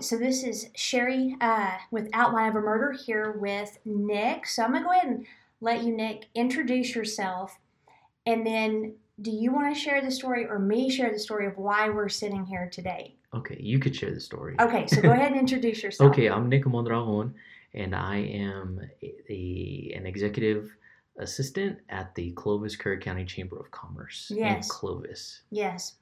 right, so this is Sherry with Outline of a Murder here with Nick. So I'm going to go ahead and let you, Nick, introduce yourself. And then do you want to share the story or me share the story of why we're sitting here today? Okay, you could share the story. Okay, so go ahead and introduce yourself. Okay, I'm Nick Mondragon, and I am an executive assistant at the Clovis Curry County Chamber of Commerce in Clovis. Yes.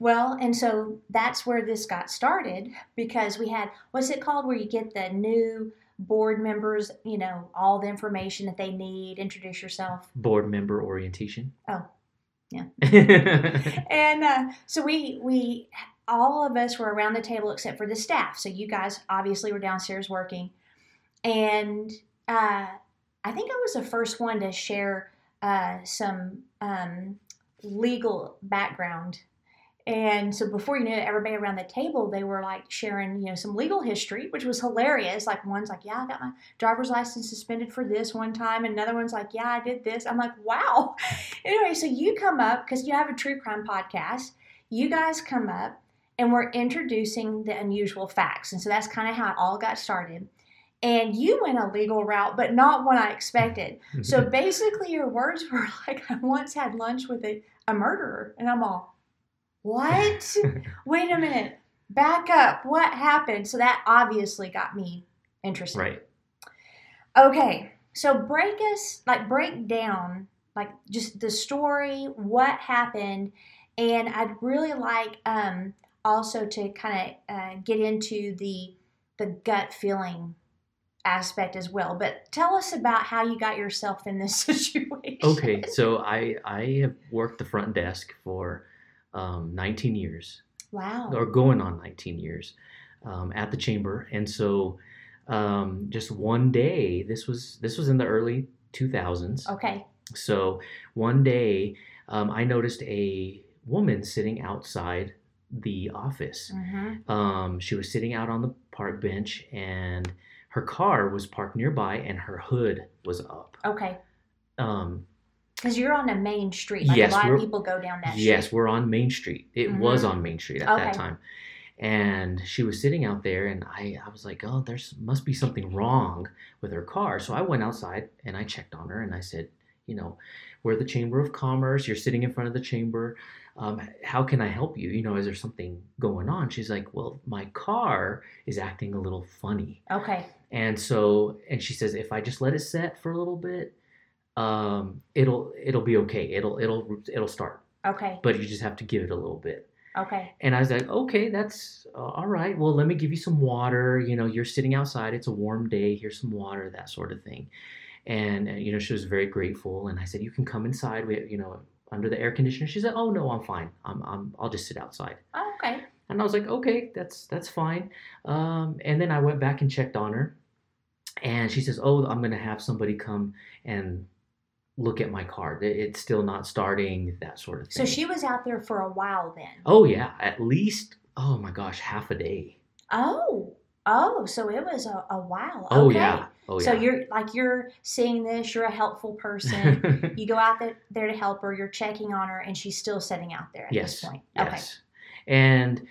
Well, and so that's where this got started, because we had, what's it called, where you get the new board members, you know, all the information that they need, introduce yourself. Board member orientation. Oh, yeah. And so we all of us were around the table except for the staff. So you guys obviously were downstairs working. And I think I was the first one to share some legal background. And so before you knew it, everybody around the table, they were like sharing, you know, some legal history, which was hilarious. Like one's like, yeah, I got my driver's license suspended for this one time. And another one's like, yeah, I did this. I'm like, wow. Anyway, so you come up, because you have a true crime podcast. You guys come up and we're introducing the unusual facts. And so that's kind of how it all got started. And you went a legal route, but not one I expected. So basically your words were like, I once had lunch with a murderer. And I'm all, what? Wait a minute. Back up. What happened? So that obviously got me interested. Right. Okay. So break down, like just the story, what happened. And I'd really like also to kind of get into the gut feeling aspect as well. But tell us about how you got yourself in this situation. Okay. So I have worked the front desk for 19 years. Wow. Or going on 19 years at the chamber. And so just one day, this was in the early 2000s. Okay. So one day I noticed a woman sitting outside the office. Mm-hmm. She was sitting out on the park bench, and her car was parked nearby, and her hood was up. Okay. Because you're on a main street. Like, yes, a lot of people go down that street. Yes, we're on Main Street. It mm-hmm. was on Main Street at that time. And she was sitting out there, and I was like, oh, there must be something wrong with her car. So I went outside, and I checked on her, and I said, you know, we're the Chamber of Commerce. You're sitting in front of the chamber. How can I help you? You know, is there something going on? She's like, well, my car is acting a little funny. Okay. And so, and she says, if I just let it set for a little bit, it'll be okay. It'll start. Okay. But you just have to give it a little bit. Okay. And I was like, okay, that's all right. Well, let me give you some water. You know, you're sitting outside. It's a warm day. Here's some water, that sort of thing. And you know, she was very grateful. And I said, you can come inside. We, you know, under the air conditioner. She said, oh no, I'm fine. I'll just sit outside. Oh, okay. And I was like, okay, that's fine. And then I went back and checked on her, and she says, oh, I'm going to have somebody come and look at my car. It's still not starting, that sort of thing. So she was out there for a while then. Oh, yeah. At least, oh my gosh, half a day. Oh, so it was a while. Okay. Oh, yeah. So you're seeing this, you're a helpful person. You go out there to help her, you're checking on her, and she's still sitting out there at this point. Okay. Yes. And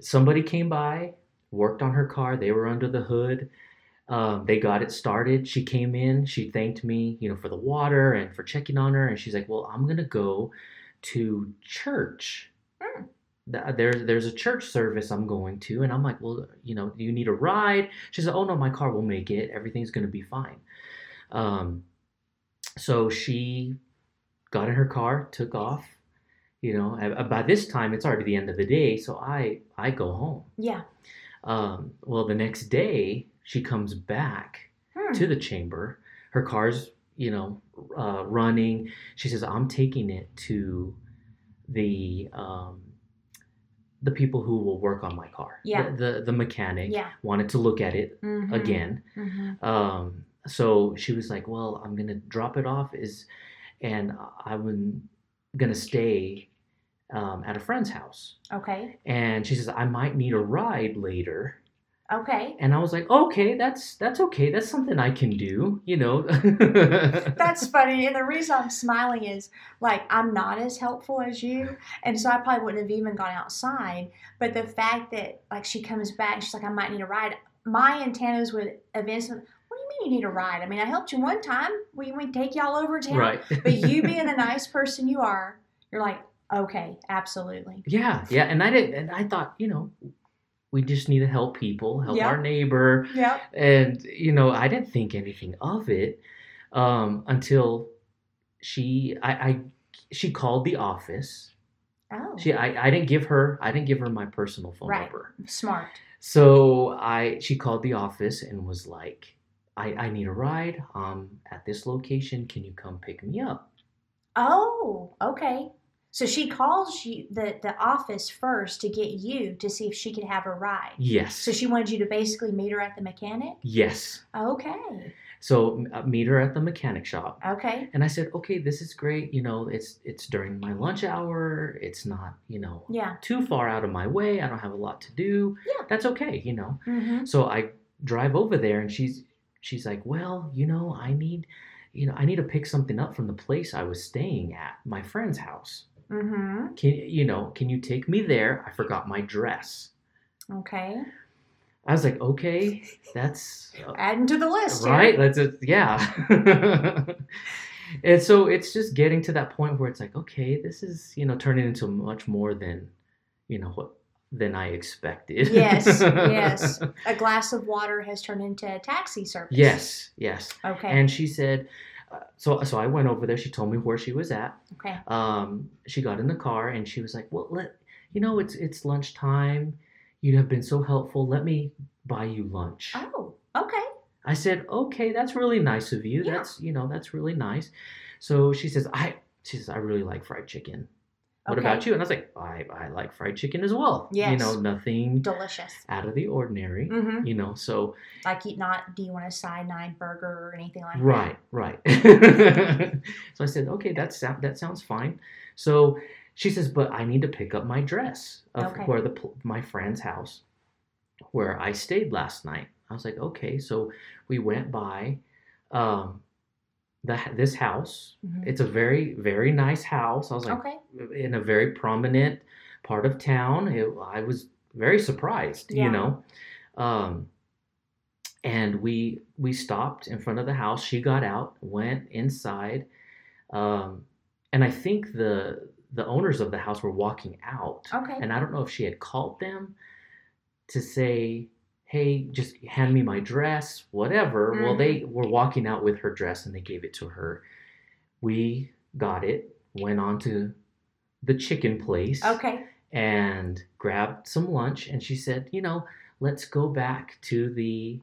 somebody came by, worked on her car. They were under the hood. They got it started. She came in, she thanked me, you know, for the water and for checking on her. And she's like, well, I'm going to go to church. Mm. There's a church service I'm going to. And I'm like, well, you know, do you need a ride? She said, oh no, my car will make it. Everything's going to be fine. So she got in her car, took off, you know, by this time it's already the end of the day. So I go home. Yeah. Well, the next day, she comes back to the chamber. Her car's, you know, running. She says, I'm taking it to the people who will work on my car. Yeah. The mechanic wanted to look at it again. Mm-hmm. So she was like, well, I'm going to drop it off and I'm going to stay at a friend's house. Okay. And she says, I might need a ride later. Okay. And I was like, okay, that's okay. That's something I can do, you know. That's funny. And the reason I'm smiling is, like, I'm not as helpful as you. And so I probably wouldn't have even gone outside. But the fact that, like, she comes back and she's like, I might need a ride. My antennas with events, what do you mean you need a ride? I mean, I helped you one time. We take you all over town. Right. But you being a nice person you are, you're like, okay, absolutely. Yeah, yeah. And I didn't. And I thought, you know, we just need to help people, help our neighbor. Yeah. And, you know, I didn't think anything of it until she called the office. Oh. I didn't give her my personal phone number. Smart. So she called the office and was like, I need a ride. At this location, can you come pick me up? Oh, okay. So she calls you, the office first to get you to see if she could have a ride. Yes. So she wanted you to basically meet her at the mechanic? Yes. Okay. So meet her at the mechanic shop. Okay. And I said, okay, this is great. You know, it's during my lunch hour. It's not, you know, too far out of my way. I don't have a lot to do. Yeah. That's okay, you know. Mm-hmm. So I drive over there and she's like, well, you know, I need to pick something up from the place I was staying at, my friend's house. Mm-hmm. Can you take me there? I forgot my dress. Okay. I was like, okay, that's adding to the list, right? That's it. Yeah. And so it's just getting to that point where it's like, okay, this is, you know, turning into much more than, you know, than I expected. Yes, yes. A glass of water has turned into a taxi service. Yes, yes. Okay. And she said. So I went over there. She told me where she was at. Okay. She got in the car and she was like, "Well, it's lunchtime. You have been so helpful. Let me buy you lunch." Oh, okay. I said, "Okay, that's really nice of you. Yeah. That's really nice." So she says, "I really like fried chicken. What about you?" And I was like, "I like fried chicken as well. Yes. You know, nothing delicious out of the ordinary. Mm-hmm. You know, so like do you want a side nine burger or anything like that? Right. So I said, okay, that sounds fine. So she says, but I need to pick up my dress for my friend's house where I stayed last night. I was like, okay. So we went by this house. Mm-hmm. It's a very, very nice house. I was like, in a very prominent part of town. I was very surprised, you know. And we stopped in front of the house. She got out, went inside, and I think the owners of the house were walking out. Okay. And I don't know if she had called them to say, hey, just hand me my dress, whatever. Mm-hmm. Well, they were walking out with her dress, and they gave it to her. We got it, went on to the chicken place, and grabbed some lunch. And she said, you know, let's go back to the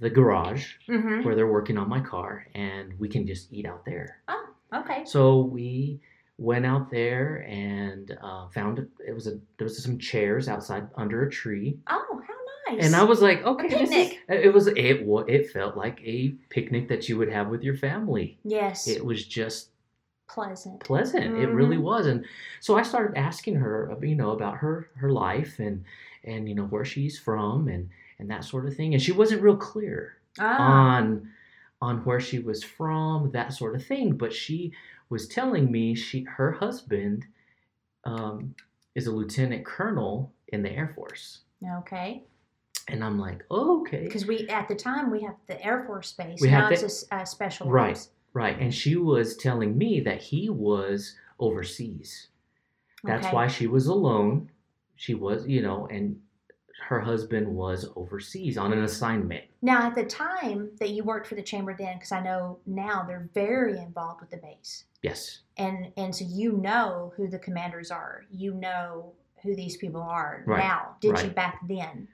garage where they're working on my car, and we can just eat out there. Oh, okay. So we went out there and there was some chairs outside under a tree. Oh, how nice! And I was like, okay, it felt like a picnic that you would have with your family. Yes, it was just pleasant. Mm-hmm. It really was. And so I started asking her, you know, about her life and you know where she's from and that sort of thing. And she wasn't real clear on where she was from, that sort of thing. But she was telling me her husband is a lieutenant colonel in the Air Force. Okay. And I'm like, oh, okay. Because at the time, we have the Air Force base. Now it's a special force. Right. Right, and she was telling me that he was overseas. That's why she was alone. She was, you know, and her husband was overseas on an assignment. Now, at the time that you worked for the chamber then, because I know now they're very involved with the base. Yes. And so you know who the commanders are. You know who these people are now. Did you back then?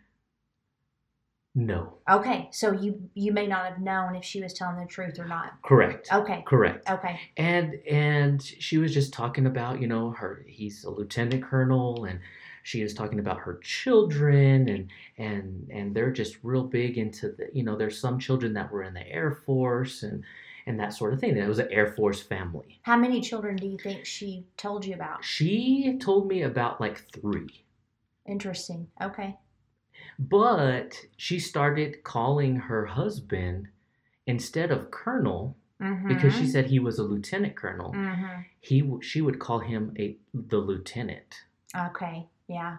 No. Okay, so you may not have known if she was telling the truth or not. Correct. Okay. Correct. Okay. And she was just talking about, you know, he's a lieutenant colonel, and she was talking about her children, and they're just real big into the, you know, there's some children that were in the Air Force and that sort of thing. It was an Air Force family. How many children do you think she told you about? She told me about like 3. Interesting. Okay. But she started calling her husband instead of Colonel, mm-hmm. because she said he was a lieutenant colonel. Mm-hmm. She would call him the lieutenant. Okay, yeah.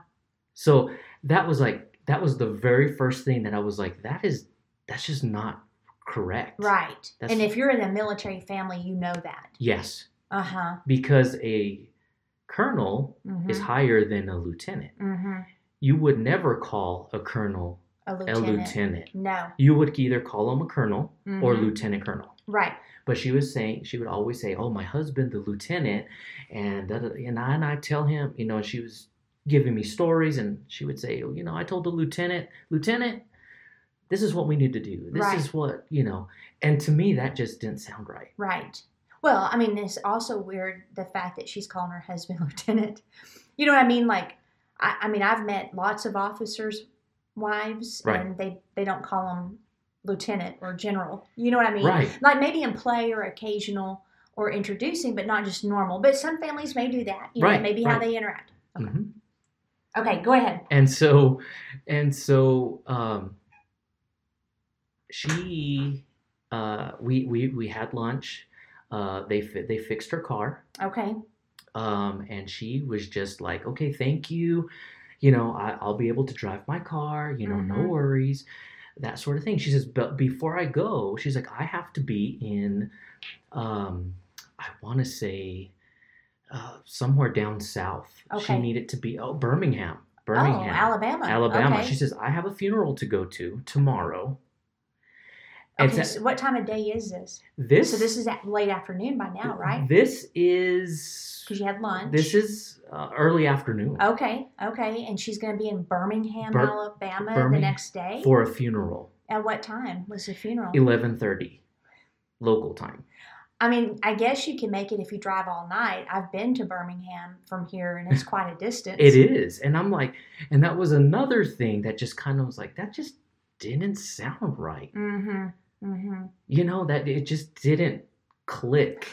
So that was the very first thing that I was like, that's just not correct. Right. And if you're in a military family, you know that. Yes. Uh-huh. Because a colonel mm-hmm. is higher than a lieutenant. Mm-hmm. You would never call a colonel a lieutenant. No. You would either call him a colonel mm-hmm. or lieutenant colonel. Right. But she would always say, oh, my husband, the lieutenant, and I tell him, she was giving me stories, and she would say, I told the lieutenant, this is what we need to do. This right. is what, and to me, that just didn't sound right. Right. Well, I mean, it's also weird, the fact that she's calling her husband lieutenant. You know what I mean? Like, I mean, I've met lots of officers' wives, right. and they don't call them lieutenant or general. You know what I mean? Right. Like maybe in play or occasional or introducing, but not just normal. But some families may do that. You right. know, maybe right. how they interact. Okay. Mm-hmm. Okay, go ahead. And so, she, we had lunch. They fixed her car. Okay. And she was just like, okay, thank you. I'll be able to drive my car, mm-hmm. no worries, that sort of thing. She says, but before I go, she's like, I have to be in, I want to say, somewhere down south. Okay. She needed to be, Birmingham. Oh, Alabama. Okay. She says, I have a funeral to go to tomorrow. Okay, so what time of day is this? So this is late afternoon by now, right? This is... Because you had lunch. This is early afternoon. Okay. And she's going to be in Birmingham, Alabama the next day? For a funeral. At what time was the funeral? 11:30 local time. I mean, I guess you can make it if you drive all night. I've been to Birmingham from here, and it's quite a distance. It is. And I'm like... And that was another thing that just kind of was like, that just didn't sound right. Mm-hmm. Mm-hmm. That it just didn't click,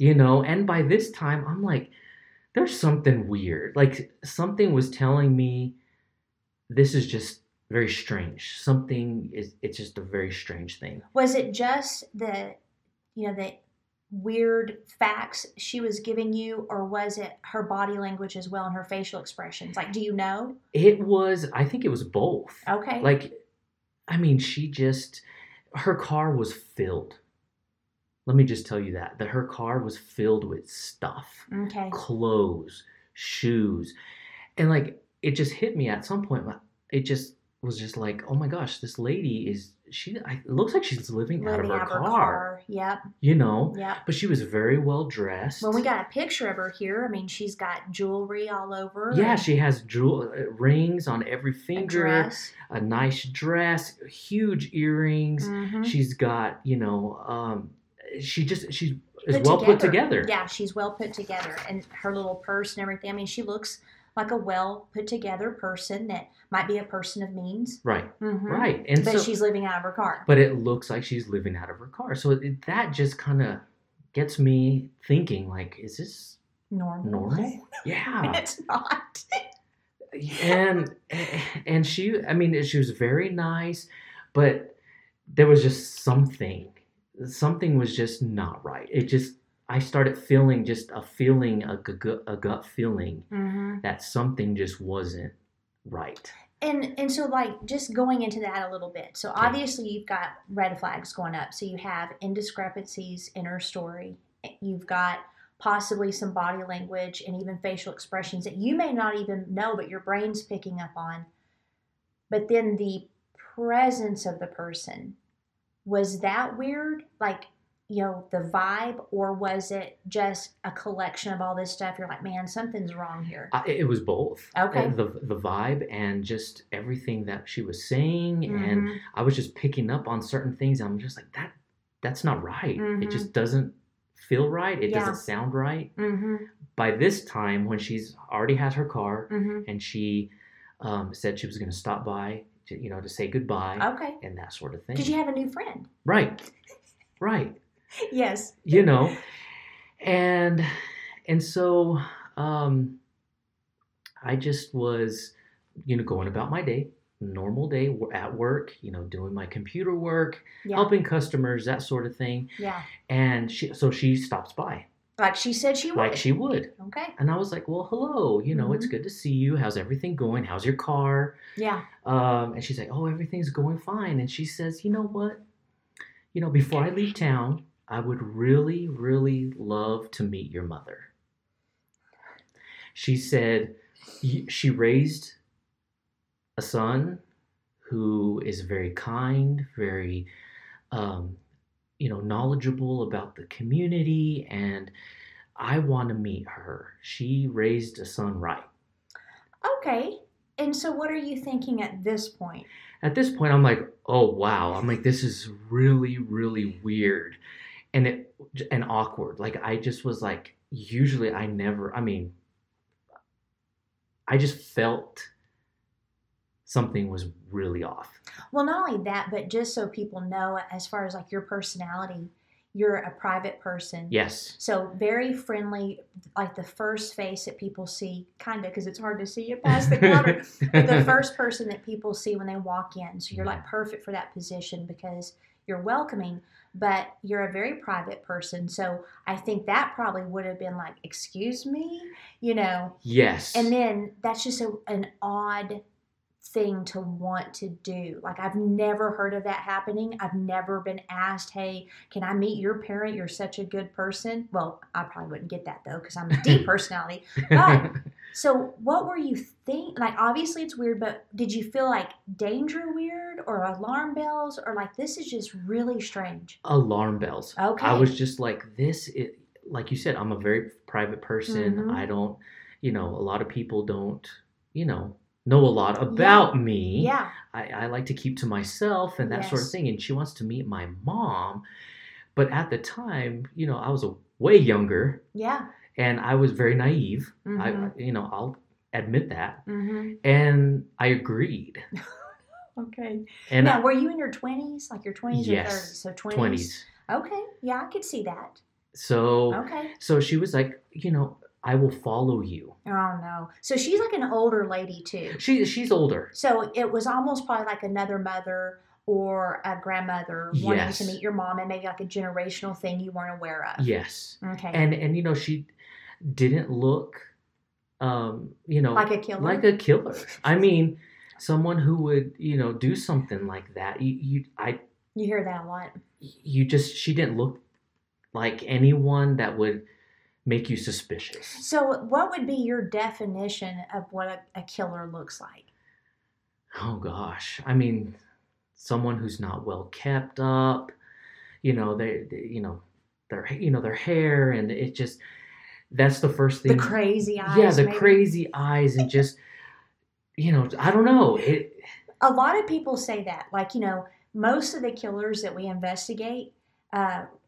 right. And by this time I'm like, there's something weird, like something was telling me this is just very strange. It's just a very strange thing. Was it just the weird facts she was giving you, or was it her body language as well and her facial expressions? Like, do you know? I think it was both. Okay. Like, I mean, her car was filled. Let me just tell you that her car was filled with stuff. Okay. Clothes, shoes. And like, it just hit me at some point. It just was just like, oh my gosh, this lady it looks like she's living out of her car. Yep. Yep. But she was very well dressed. Well, we got a picture of her here. I mean, she's got jewelry all over. Yeah, she has rings on every finger. A nice dress, huge earrings. Mm-hmm. She's got, put together. Yeah, she's well put together. And her little purse and everything. I mean, she looks like a well put together person that might be a person of means. Right. Mm-hmm. Right. But she's living out of her car. But it looks like she's living out of her car. So that just kind of gets me thinking, like, is this normal? Yeah. It's not. And she, I mean, she was very nice, but there was just something. Something was just not right. It just... I started feeling just a feeling, a gut feeling, mm-hmm. that something just wasn't right. And so, like, just going into that a little bit. So, obviously, yeah. You've got red flags going up. So, you have indiscrepancies in her story. You've got possibly some body language and even facial expressions that you may not even know, but your brain's picking up on. But then the presence of the person, was that weird? Like... the vibe, or was it just a collection of all this stuff? You're like, man, something's wrong here. It was both. Okay. The vibe and just everything that she was saying, mm-hmm. and I was just picking up on certain things. I'm just like, that's not right. Mm-hmm. It just doesn't feel right. It doesn't sound right. Mm-hmm. By this time, when she's already had her car, mm-hmm. and she said she was going to stop by, to say goodbye, okay, and that sort of thing. Did you have a new friend? Right. Yes. And so I just was, going about my day. normal day at work, you know, doing my computer work, helping customers, that sort of thing. Yeah. And she stops by. Like she said she would. Like she would. Okay. And I was like, well, hello, you know, it's good to see you. How's everything going? How's your car? Yeah. And she's like, oh, everything's going fine. And she says, you know what? You know, before I leave town, I would really, really love to meet your mother. She said she raised a son who is very kind, very, knowledgeable about the community, and I want to meet her. She raised a son right. Okay. And so what are you thinking at this point? At this point, I'm like, oh, wow. I'm like, this is really, really weird and awkward. Like, I just was like, usually I just felt something was really off. Well, not only that, but just so people know, as far as like your personality, you're a private person. Yes. So very friendly, like the first face that people see, kind of, because it's hard to see it past the counter, but the first person that people see when they walk in. So you're like perfect for that position because you're welcoming, but you're a very private person. So I think that probably would have been like, excuse me, you know. Yes. And then that's just an odd thing to want to do. Like, I've never heard of that happening. I've never been asked, hey, can I meet your parent? You're such a good person. Well, I probably wouldn't get that though, because I'm a D personality. But so what were you thinking? Like, obviously it's weird, but did you feel like danger weird or alarm bells or like this is just really strange? Alarm bells. Okay. I was just like, like you said, I'm a very private person. Mm-hmm. I don't, a lot of people don't, know a lot about me. Yeah. I like to keep to myself and that sort of thing. And she wants to meet my mom. But at the time, I was way younger. Yeah. And I was very naive. Mm-hmm. I I'll admit that. Mm-hmm. And I agreed. Okay. And now, were you in your 20s? Like your 20s or 30s? So 20s. Okay. Yeah, I could see that. So, so she was like, I will follow you. Oh, no. So she's like an older lady, too. She's older. So it was almost probably like another mother or a grandmother wanting to meet your mom and maybe like a generational thing you weren't aware of. Yes. Okay. And she didn't look, like a killer. Like a killer. I mean, someone who would, do something like that. You hear that a lot. She didn't look like anyone that would make you suspicious. So what would be your definition of what a killer looks like? Oh, gosh. I mean, someone who's not well kept up, their hair, and it just, that's the first thing. The crazy eyes. Yeah, crazy eyes and just, I don't know. A lot of people say that. Like, most of the killers that we investigate,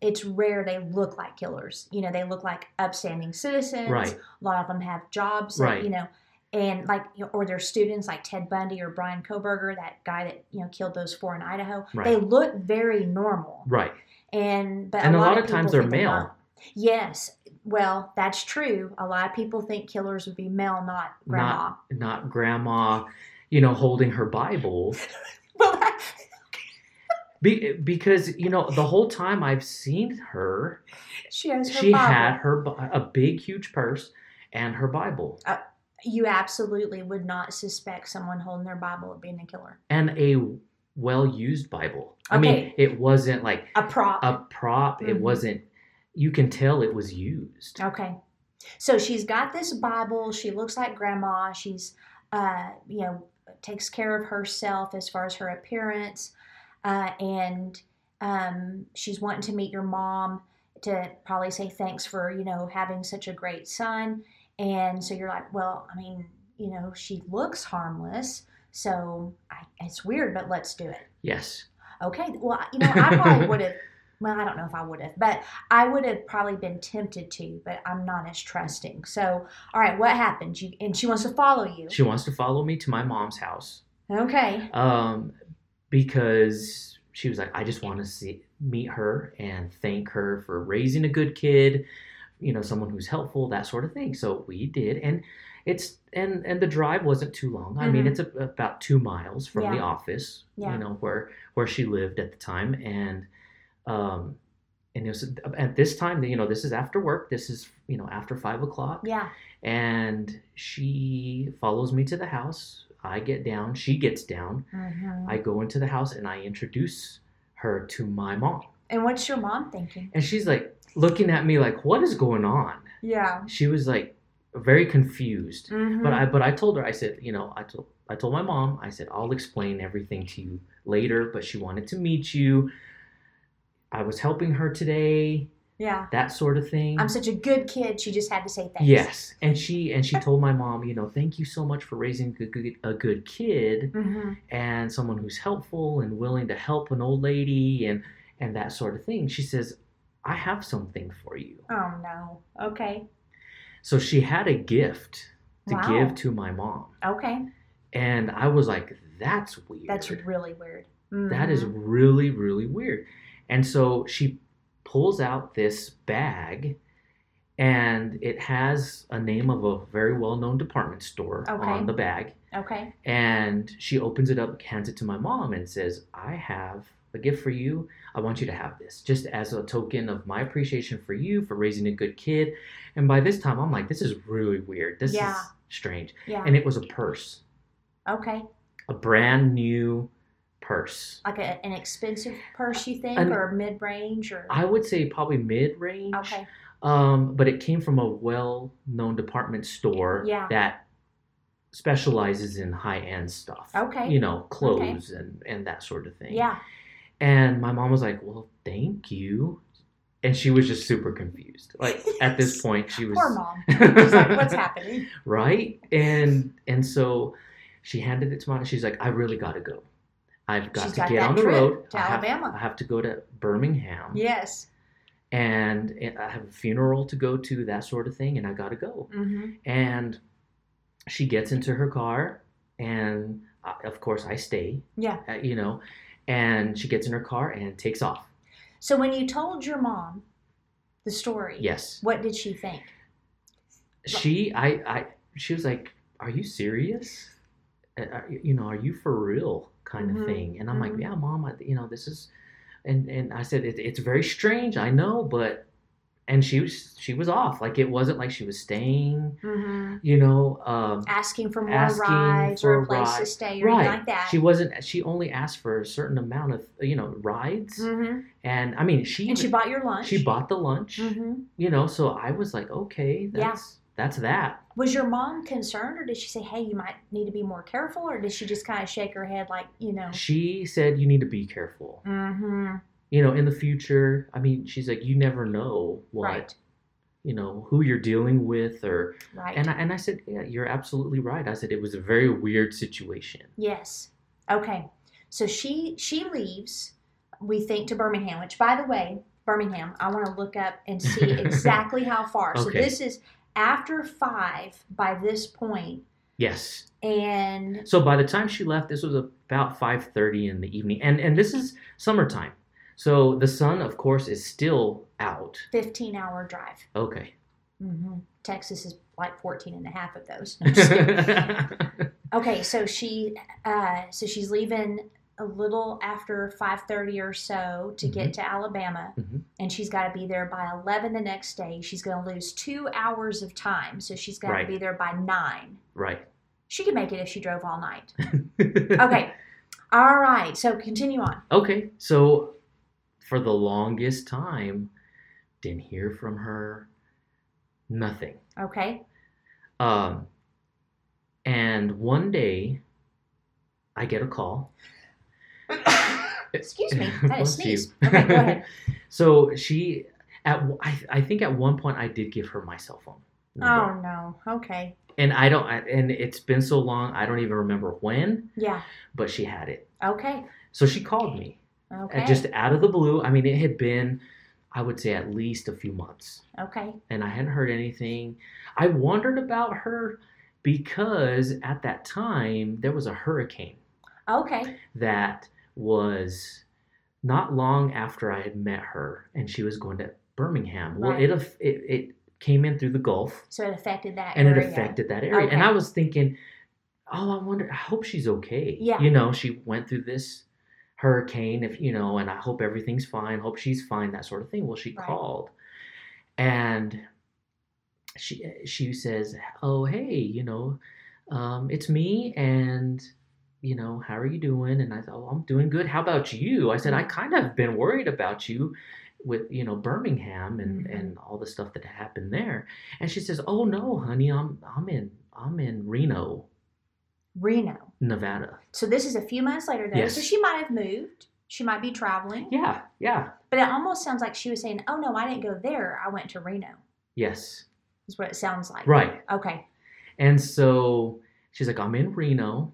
it's rare they look like killers. They look like upstanding citizens. Right. A lot of them have jobs. Right. That, and like, or they're students like Ted Bundy or Brian Koberger, that guy that, killed those four in Idaho. Right. They look very normal. Right. But a lot of times they're male. Yes. Well, that's true. A lot of people think killers would be male, not grandma. Not grandma, holding her Bible. Well, because the whole time I've seen her, she had her a big, huge purse and her Bible. You absolutely would not suspect someone holding their Bible of being a killer, and a well-used Bible. Okay. I mean, it wasn't like a prop. Mm-hmm. It wasn't. You can tell it was used. Okay, so she's got this Bible. She looks like grandma. She's, takes care of herself as far as her appearance. And she's wanting to meet your mom to probably say thanks for, having such a great son. And so you're like, well, I mean, she looks harmless, so it's weird, but let's do it. Yes. Okay. Well, I probably would have, well, I don't know if I would have, but I would have probably been tempted to, but I'm not as trusting. So, all right, what happened? And she wants to follow you. She wants to follow me to my mom's house. Okay. Because she was like, I just want to meet her and thank her for raising a good kid, someone who's helpful, that sort of thing. So we did. And It's and the drive wasn't too long. Mm-hmm. I mean, it's about 2 miles from the office, you know, where she lived at the time. And it was at this time, you know, this is after work. This is, you know, after 5 o'clock. Yeah. And she follows me to the house. I get down. She gets down. Mm-hmm. I go into the house and I introduce her to my mom. And what's your mom thinking? And she's like looking at me like, what is going on? Yeah. She was like very confused. Mm-hmm. But I told her, I said, you know, I told my mom, I said, I'll explain everything to you later, but she wanted to meet you. I was helping her today. Yeah. That sort of thing. I'm such a good kid. She just had to say thanks. Yes. And she told my mom, you know, thank you so much for raising a good kid mm-hmm. and someone who's helpful and willing to help an old lady and that sort of thing. She says, I have something for you. Oh, no. Okay. So she had a gift to give to my mom. Okay. And I was like, that's weird. That's really weird. Mm-hmm. That is really, really weird. And so she pulls out this bag, and it has a name of a very well-known department store on the bag. Okay. And she opens it up, hands it to my mom, and says, I have a gift for you. I want you to have this, just as a token of my appreciation for you, for raising a good kid. And by this time, I'm like, this is really weird. This is strange. Yeah. And it was a purse. Okay. A brand new purse. Like an expensive purse, you think, or mid-range? Or I would say probably mid-range. Okay. But it came from a well-known department store that specializes in high-end stuff. Okay. You know, clothes and that sort of thing. Yeah. And my mom was like, well, thank you. And she was just super confused. Like, at this point, she was... Poor mom. She's like, what's happening? Right? And so she handed it to mom. She's like, I really got to go. I've got to get on the road to Alabama. I have to go to Birmingham. Yes. And I have a funeral to go to, that sort of thing, and I got to go. Mm-hmm. And she gets into her car, and of course I stay. Yeah. You know, and she gets in her car and takes off. So when you told your mom the story, what did she think? She was like, are you serious? You know, are you for real? Kind mm-hmm. of thing. And I'm mm-hmm. like, yeah, mom, this is, and I said, it's very strange. I know, but, and she was off. Like, it wasn't like she was staying, mm-hmm. you know, asking for more rides or a place to stay or anything like that. She only asked for a certain amount of, you know, rides. Mm-hmm. And I mean, she bought your lunch. She bought the lunch, mm-hmm. you know, so I was like, okay, that's that. Was your mom concerned, or did she say, hey, you might need to be more careful, or did she just kind of shake her head like, you know? She said, you need to be careful. Mm-hmm. You know, in the future, I mean, she's like, you never know what, you know, who you're dealing with or... Right. And I said, yeah, you're absolutely right. I said, it was a very weird situation. Yes. Okay. So she leaves, we think, to Birmingham, which, by the way, Birmingham, I want to look up and see exactly how far. Okay. So this is... After 5 by this point. Yes. And so by the time she left, this was about 5:30 in the evening. And this is summertime. So the sun, of course, is still out. 15-hour drive. Okay. Mm-hmm. Texas is like 14 and a half of those. Okay, so she's leaving a little after 5:30 or so to mm-hmm. get to Alabama, mm-hmm. and she's got to be there by 11 the next day. She's going to lose 2 hours of time, so she's got to be there by 9. Right. She could make it if she drove all night. Okay. All right. So continue on. Okay. So for the longest time, didn't hear from her. Nothing. Okay. And one day, I get a call. Excuse me, I sneezed. Okay, go ahead. So she, I think at one point I did give her my cell phone number. Oh no, okay. And and it's been so long, I don't even remember when. Yeah. But she had it. Okay. So she called me. Okay. Just out of the blue. I mean, it had been, I would say, at least a few months. Okay. And I hadn't heard anything. I wondered about her because at that time there was a hurricane. Okay. That was not long after I had met her, and she was going to Birmingham. Well, it came in through the Gulf. So it affected that area. And it affected that area. Okay. And I was thinking, oh, I wonder, I hope she's okay. Yeah. You know, she went through this hurricane, if you know, and I hope everything's fine, hope she's fine, that sort of thing. Well, she called. And she says, oh, hey, you know, it's me, and, you know, how are you doing? And I thought, oh, I'm doing good. How about you? I said, I kind of been worried about you with, you know, Birmingham and, mm-hmm. and all the stuff that happened there. And she says, oh, no, honey, I'm in Reno, Nevada. So this is a few months later, though. Yes. So she might have moved. She might be traveling. Yeah, yeah. But it almost sounds like she was saying, oh, no, I didn't go there. I went to Reno. Yes. Is what it sounds like. Right. Okay. And so she's like, I'm in Reno.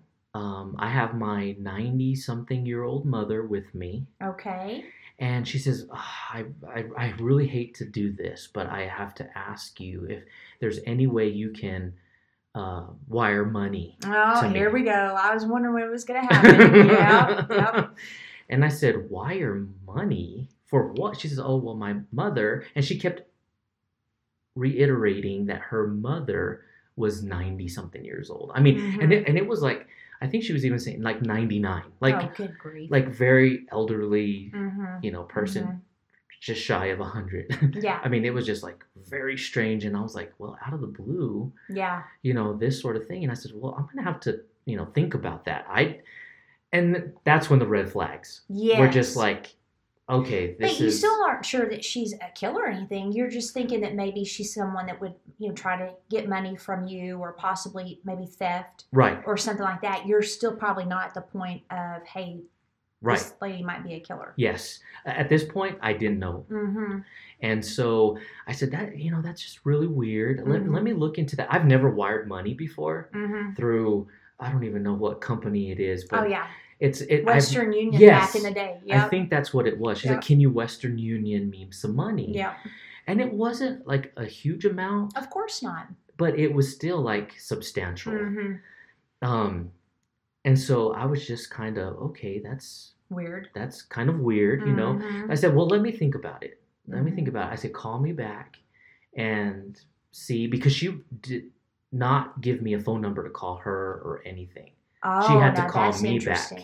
I have my 90-something-year-old mother with me. Okay. And she says, oh, I really hate to do this, but I have to ask you if there's any way you can wire money. Oh, here we go. I was wondering when it was going to happen. Yeah. Yep. And I said, wire money for what? She says, oh, well, my mother. And she kept reiterating that her mother was 90-something years old. I mean, mm-hmm. and it was like, I think she was even saying like 99. Like, oh, good grief. Like very elderly, mm-hmm. you know, person, mm-hmm. just shy of 100. Yeah. I mean, it was just like very strange. And I was like, well, out of the blue, yeah, you know, this sort of thing. And I said, well, I'm going to have to, you know, think about that. And that's when the red flags were just like, okay, this is... But you still aren't sure that she's a killer or anything. You're just thinking that maybe she's someone that would, you know, try to get money from you or possibly maybe theft. Right. Or something like that. You're still probably not at the point of, hey, right, this lady might be a killer. Yes. At this point, I didn't know. Mm-hmm. And so I said, that, you know, that's just really weird. Mm-hmm. Let me look into that. I've never wired money before mm-hmm. through, I don't even know what company it is. But oh, yeah. It's Western Union back in the day. Yep. I think that's what it was. She's like, can you Western Union me some money? Yeah. And it wasn't like a huge amount. Of course not. But it was still like substantial. Mm-hmm. And so I was just kind of, okay, that's weird. That's kind of weird, you mm-hmm. know. I said, well, let me think about it. Let mm-hmm. me think about it. I said, call me back and see, because she did not give me a phone number to call her or anything. Oh, she had to call me back.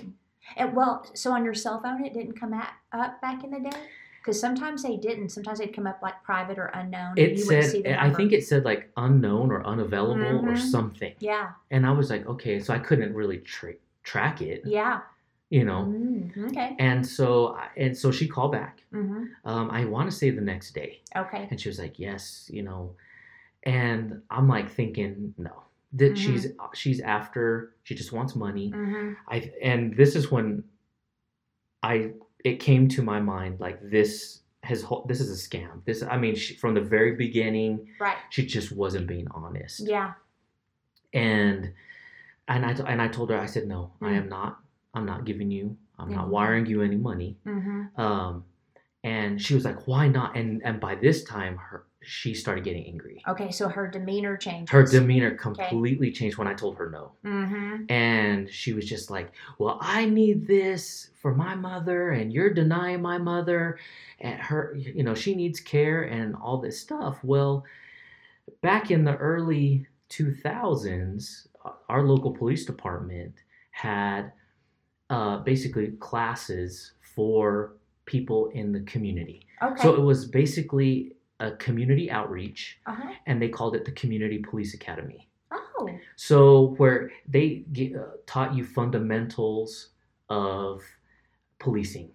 And well, so on your cell phone, it didn't come up back in the day? Because sometimes they didn't. Sometimes they'd come up like private or unknown. It said, I think it said like unknown or unavailable mm-hmm. or something. Yeah. And I was like, okay, so I couldn't really track it. Yeah. You know. Mm-hmm. Okay. And so she called back. Mm-hmm. I want to say the next day. Okay. And she was like, yes, you know. And I'm like thinking, no. That mm-hmm. she's after, she just wants money. Mm-hmm. And this is when it came to my mind, like this is a scam. This, I mean, she, from the very beginning, right, she just wasn't being honest. Yeah. And I told her, I said, no, mm-hmm. I'm not giving you, I'm mm-hmm. not wiring you any money. Mm-hmm. And she was like, why not? And by this time she started getting angry. Okay, so her demeanor changed. Her demeanor completely changed when I told her no. Mm-hmm. And she was just like, well, I need this for my mother, and you're denying my mother, and her, you know, she needs care and all this stuff. Well, back in the early 2000s, our local police department had basically classes for people in the community. Okay. So it was basically a community outreach, uh-huh. and they called it the Community Police Academy. Oh. So where they taught you fundamentals of policing.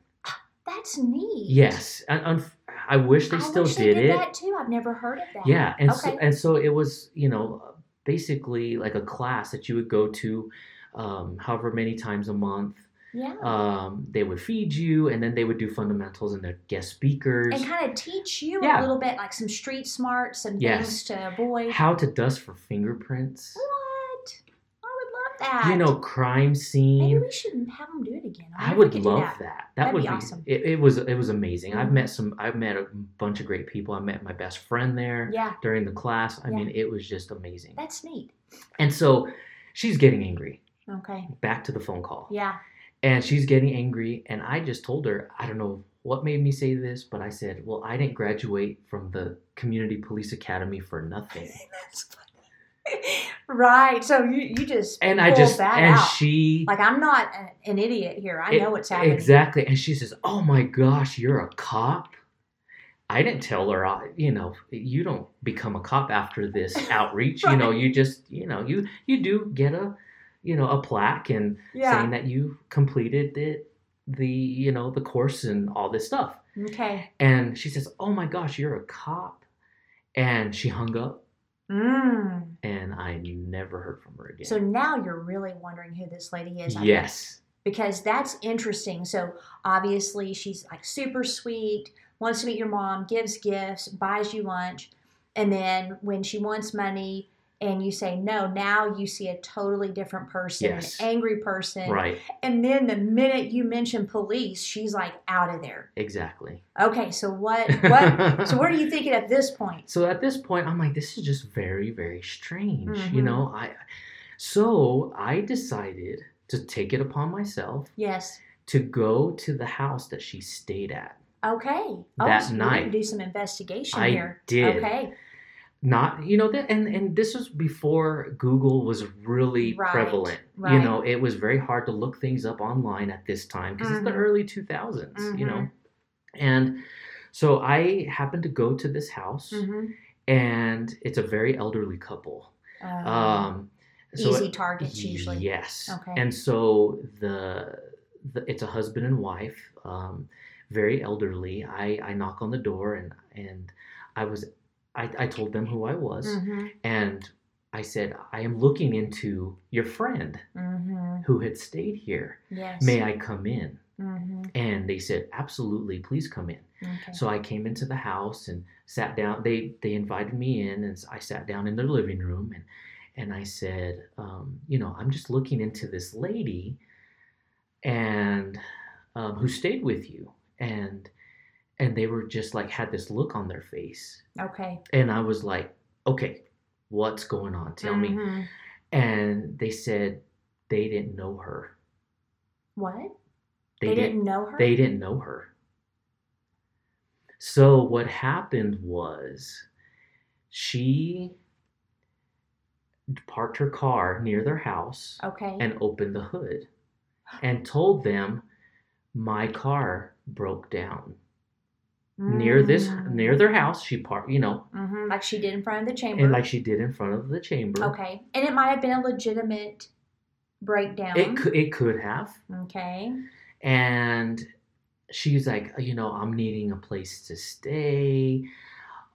That's neat. Yes. I wish they still did it. That too. I've never heard of that. Yeah. And, okay. So it was, you know, basically like a class that you would go to however many times a month. Yeah. They would feed you, and then they would do fundamentals and their guest speakers. And kind of teach you a little bit, like some street smarts, some things to avoid. How to dust for fingerprints. What? I would love that. You know, crime scene. Maybe we shouldn't have them do it again. I would love that. That'd would be awesome. It was amazing. Mm-hmm. I've met a bunch of great people. I met my best friend there during the class. I mean, it was just amazing. That's neat. And so she's getting angry. Okay. Back to the phone call. Yeah. And she's getting angry, and I just told her, I don't know what made me say this, but I said, well, I didn't graduate from the Community Police Academy for nothing. That's funny. Right. So you just and I just that and out. She like, I'm not an idiot here. I know what's happening. Exactly. And she says, oh my gosh, you're a cop. I didn't tell her, you know, you don't become a cop after this outreach. Right. You know, you just, you know, you do get a, you know, a plaque and saying that you completed it, the, you know, the course and all this stuff. Okay. And she says, oh my gosh, you're a cop. And she hung up. Mm. And I never heard from her again. So now you're really wondering who this lady is. Yes. Because that's interesting. So obviously she's like super sweet, wants to meet your mom, gives gifts, buys you lunch. And then when she wants money and you say no, now you see a totally different person, yes, an angry person. Right. And then the minute you mention police, she's like out of there. Exactly. Okay, so what so what are you thinking at this point? So at this point, I'm like, this is just very, very strange. Mm-hmm. You know, I decided to take it upon myself. Yes. To go to the house that she stayed at. Okay. That night. You didn't do some investigation here. I did. Okay. Not, you know, and this was before Google was really prevalent. Right. You know, it was very hard to look things up online at this time because it's the early 2000s, you know. And so I happened to go to this house, and it's a very elderly couple. Easy targets usually. Yes. Okay. And so it's a husband and wife. Very elderly. I knock on the door and I told them who I was, and I said, I am looking into your friend who had stayed here. Yes. May I come in? And they said, absolutely, please come in. Okay. So I came into the house and sat down. They invited me in, and I sat down in their living room, and I said, you know, I'm just looking into this lady and who stayed with you. And they were just like, had this look on their face. Okay. And I was like, okay, what's going on? Tell me. And they said they didn't know her. What? They didn't know her? They didn't know her. So what happened was she parked her car near their house. Okay. And opened the hood and told them, my car broke down. Near their house, she parked, you know. Like she did in front of the chamber. And like she did in front of the chamber. Okay. And it might have been a legitimate breakdown. It could have. Okay. And she's like, you know, I'm needing a place to stay,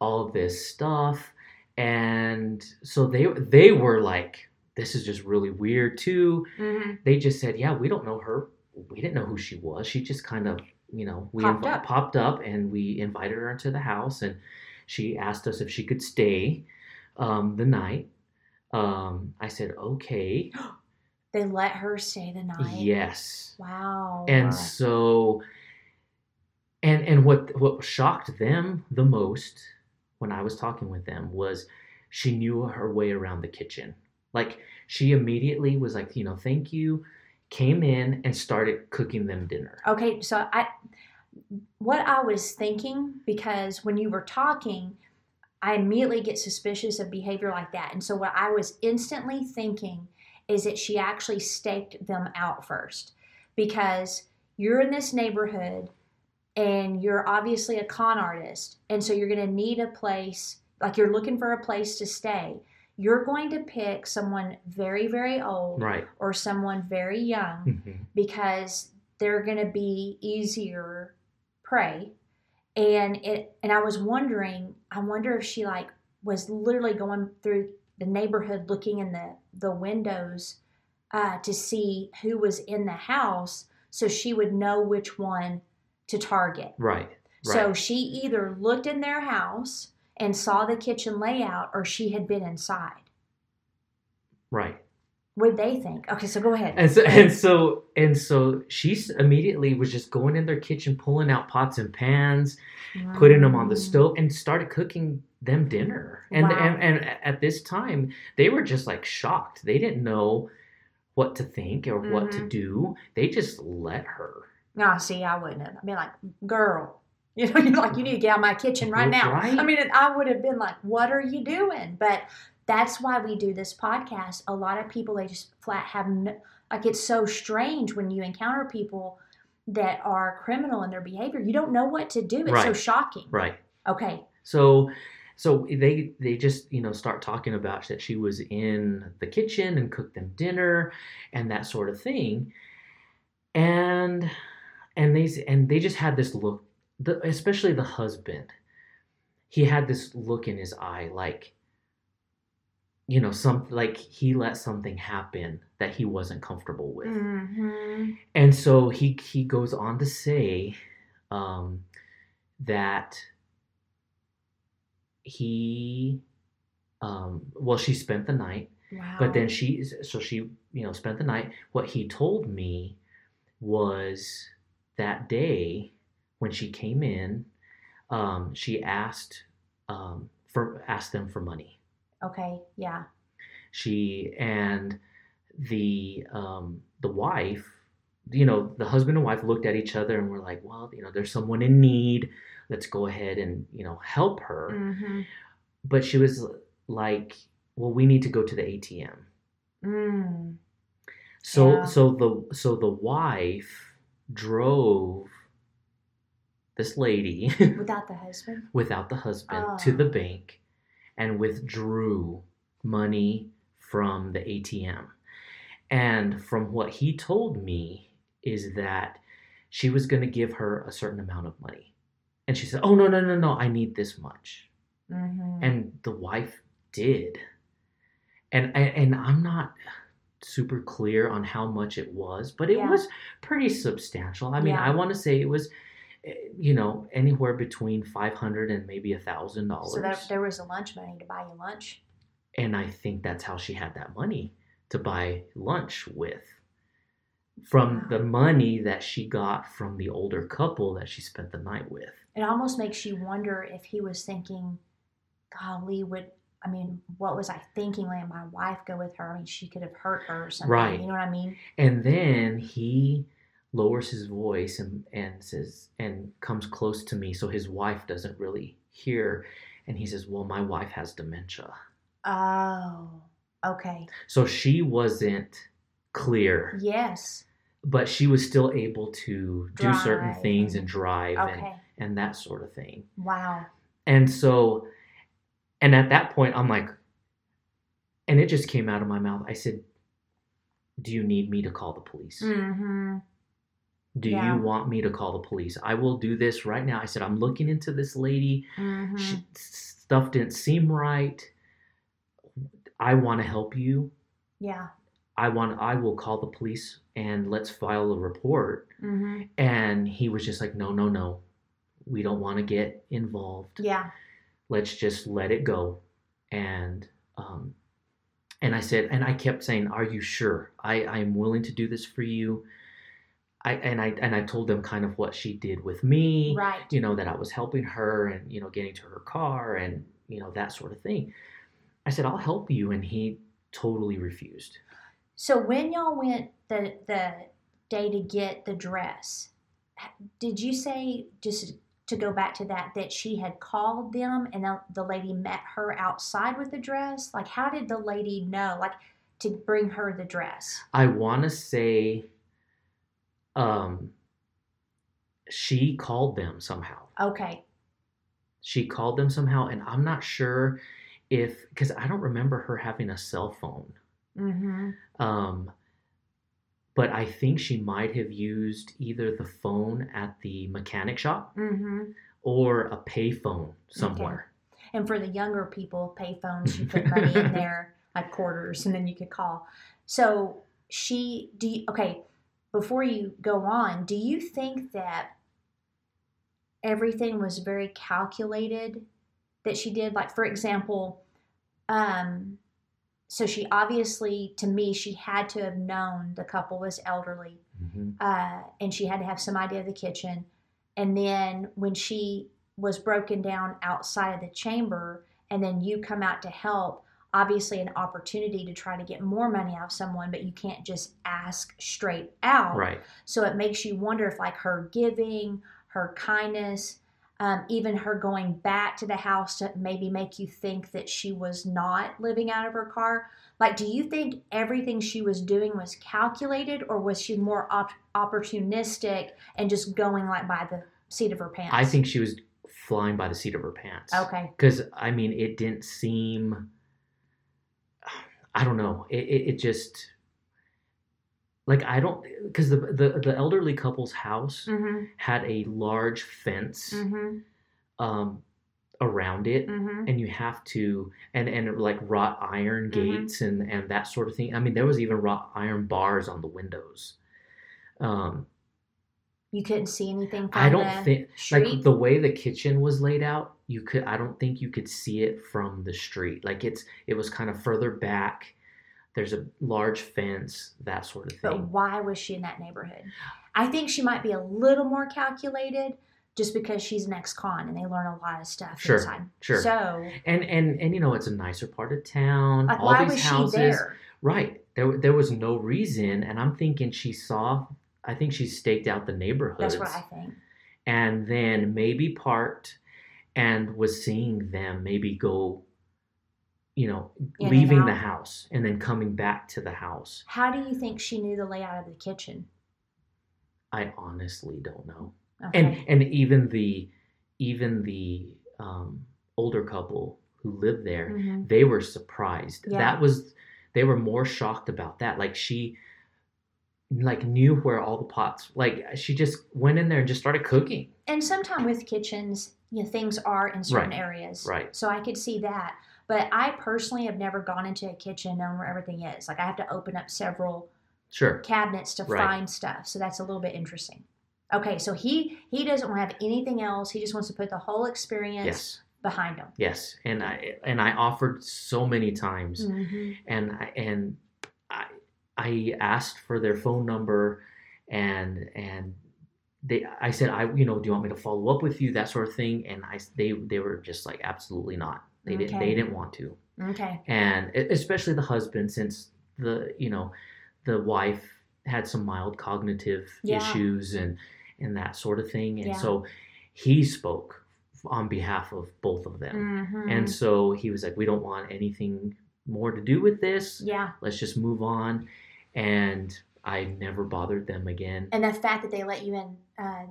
all this stuff. And so they were like, this is just really weird too. They just said, yeah, we don't know her. We didn't know who she was. She just kind of, you know, we popped up and we invited her into the house, and she asked us if she could stay the night. I said, okay. They let her stay the night? Yes. Wow. And so, and what shocked them the most when I was talking with them was she knew her way around the kitchen. Like, she immediately was like, you know, thank you. Came in and started cooking them dinner. Okay, so what I was thinking, because when you were talking, I immediately get suspicious of behavior like that. And so what I was instantly thinking is that she actually staked them out first, because you're in this neighborhood and you're obviously a con artist. And so you're going to need a place, like you're looking for a place to stay. You're going to pick someone very, very old, right, or someone very young, because they're going to be easier prey. And I was wondering, I wonder if she like was literally going through the neighborhood, looking in the windows to see who was in the house, so she would know which one to target. Right. So she either looked in their house and saw the kitchen layout, or she had been inside. Right. What'd they think? Okay, so go ahead. And so she immediately was just going in their kitchen, pulling out pots and pans, putting them on the stove, and started cooking them dinner. And, and at this time, they were just like shocked. They didn't know what to think or what to do. They just let her. Nah, see, I wouldn't have. I'd be like, girl, you know, you're like, you need to get out of my kitchen right now. Right. I mean, I would have been like, what are you doing? But that's why we do this podcast. A lot of people, they just flat have no, like, it's so strange when you encounter people that are criminal in their behavior. You don't know what to do. It's right. So shocking. Right. Okay. So they just, you know, start talking about that she was in the kitchen and cooked them dinner and that sort of thing. And they just had this look, especially the husband. He had this look in his eye, like, you know, like he let something happen that he wasn't comfortable with. Mm-hmm. And so he goes on to say that he, well, she spent the night. Wow. But then she, you know, spent the night. What he told me was that day when she came in, she asked them for money. Okay. Yeah. She and the wife, you know, the husband and wife looked at each other and were like, well, you know, there's someone in need. Let's go ahead and, you know, help her. Mm-hmm. But she was like, well, we need to go to the ATM. Mm. So, yeah. so the wife drove this lady without the husband, oh, to the bank and withdrew money from the ATM. And from what he told me is that she was going to give her a certain amount of money. And she said, oh, no, I need this much. Mm-hmm. And the wife did. And I'm not super clear on how much it was, but it was pretty substantial. I mean, I want to say it was, you know, anywhere between $500 and maybe $1,000. So there was a lunch money to buy you lunch. And I think that's how she had that money to buy lunch with, from the money that she got from the older couple that she spent the night with. It almost makes you wonder if he was thinking, golly, what was I thinking? Letting my wife go with her? I mean, she could have hurt her or something. Right. You know what I mean? And then he lowers his voice and says, and comes close to me, so his wife doesn't really hear. And he says, well, my wife has dementia. Oh, okay. So she wasn't clear. Yes. But she was still able to do certain things and drive, okay, and that sort of thing. Wow. And so, and at that point, I'm like, and it just came out of my mouth. I said, do you need me to call the police? Mm-hmm. Do you want me to call the police? I will do this right now. I said, I'm looking into this lady. Mm-hmm. Stuff didn't seem right. I want to help you. Yeah. I will call the police and let's file a report. Mm-hmm. And he was just like, no. We don't want to get involved. Yeah. Let's just let it go. And I said, and I kept saying, are you sure? I'm willing to do this for you. I told them kind of what she did with me, right? You know, that I was helping her and, you know, getting to her car and, you know, that sort of thing. I said, I'll help you. And he totally refused. So when y'all went the day to get the dress, did you say, just to go back to that she had called them and the lady met her outside with the dress? Like, how did the lady know, like, to bring her the dress? I want to say she called them somehow. Okay. She called them somehow, and I'm not sure if, because I don't remember her having a cell phone. Mm-hmm. But I think she might have used either the phone at the mechanic shop, mm-hmm, or a pay phone somewhere. Okay. And for the younger people, pay phones, you put money in there, like quarters, and then you could call. So she, okay, before you go on, do you think that everything was very calculated that she did? Like, for example, so she obviously, to me, she had to have known the couple was elderly, mm-hmm, and she had to have some idea of the kitchen. And then when she was broken down outside of the chamber and then you come out to help, obviously an opportunity to try to get more money out of someone, but you can't just ask straight out. Right. So it makes you wonder if, like, her giving, her kindness, even her going back to the house to maybe make you think that she was not living out of her car. Like, do you think everything she was doing was calculated, or was she more opportunistic and just going, like, by the seat of her pants? I think she was flying by the seat of her pants. Okay. Because, I mean, it didn't seem... I don't know. It just, like, I don't, because the elderly couple's house mm-hmm. had a large fence mm-hmm. Around it, mm-hmm. and you have to, and like wrought iron gates mm-hmm. and that sort of thing. I mean, there was even wrought iron bars on the windows. You couldn't see anything from the street? Like, the way the kitchen was laid out, I don't think you could see it from the street. Like, it was kind of further back. There's a large fence, that sort of thing. But why was she in that neighborhood? I think she might be a little more calculated just because she's an ex-con and they learn a lot of stuff inside. Sure, so, and you know, it's a nicer part of town. Like, all these houses. Why was she there? Right. There was no reason, and I'm thinking I think she staked out the neighborhoods. That's what I think. And then maybe parked and was seeing them maybe go, you know, leaving the house and then coming back to the house. How do you think she knew the layout of the kitchen? I honestly don't know. Okay. And even the older couple who lived there, mm-hmm. they were surprised. Yeah. They were more shocked about that. Like, she... like knew where all the pots, like, she just went in there and just started cooking. And sometimes with kitchens, you know, things are in certain areas. Right. So I could see that. But I personally have never gone into a kitchen knowing where everything is. Like, I have to open up several cabinets to find stuff. So that's a little bit interesting. Okay, so he doesn't want to have anything else. He just wants to put the whole experience behind him. Yes. And I offered so many times mm-hmm. and I asked for their phone number, and I said, you know, do you want me to follow up with you, that sort of thing? And they were just like, absolutely not. They didn't want to. Okay. And especially the husband, since the wife had some mild cognitive issues and that sort of thing. And so he spoke on behalf of both of them. Mm-hmm. And so he was like, we don't want anything more to do with this. Yeah. Let's just move on. And I never bothered them again. And the fact that they let you in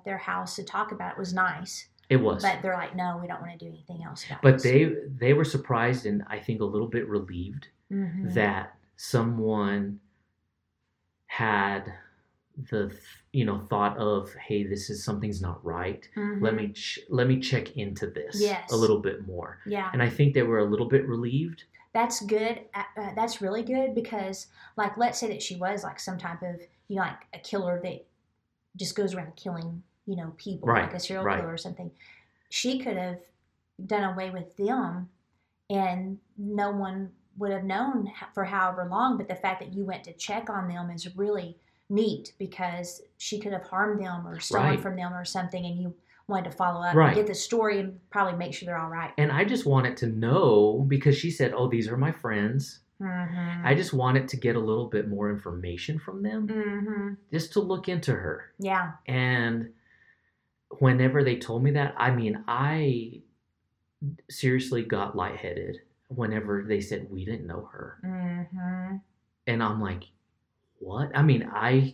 their house to talk about it was nice. It was. But they're like, no, we don't want to do anything else about this. But they were surprised and I think a little bit relieved mm-hmm. that someone had the, you know, thought of, hey, something's not right. Mm-hmm. Let me check into this a little bit more. Yeah. And I think they were a little bit relieved. That's good. That's really good because, like, let's say that she was, like, some type of, you know, like a killer that just goes around killing, you know, people, like a serial killer or something. She could have done away with them and no one would have known for however long. But the fact that you went to check on them is really neat because she could have harmed them or stolen from them or something, and you wanted to follow up and get the story and probably make sure they're all right. And I just wanted to know, because she said, oh, these are my friends. Mm-hmm. I just wanted to get a little bit more information from them mm-hmm. just to look into her. Yeah. And whenever they told me that, I mean, I seriously got lightheaded whenever they said, we didn't know her. Mm-hmm. And I'm like, what? I mean, I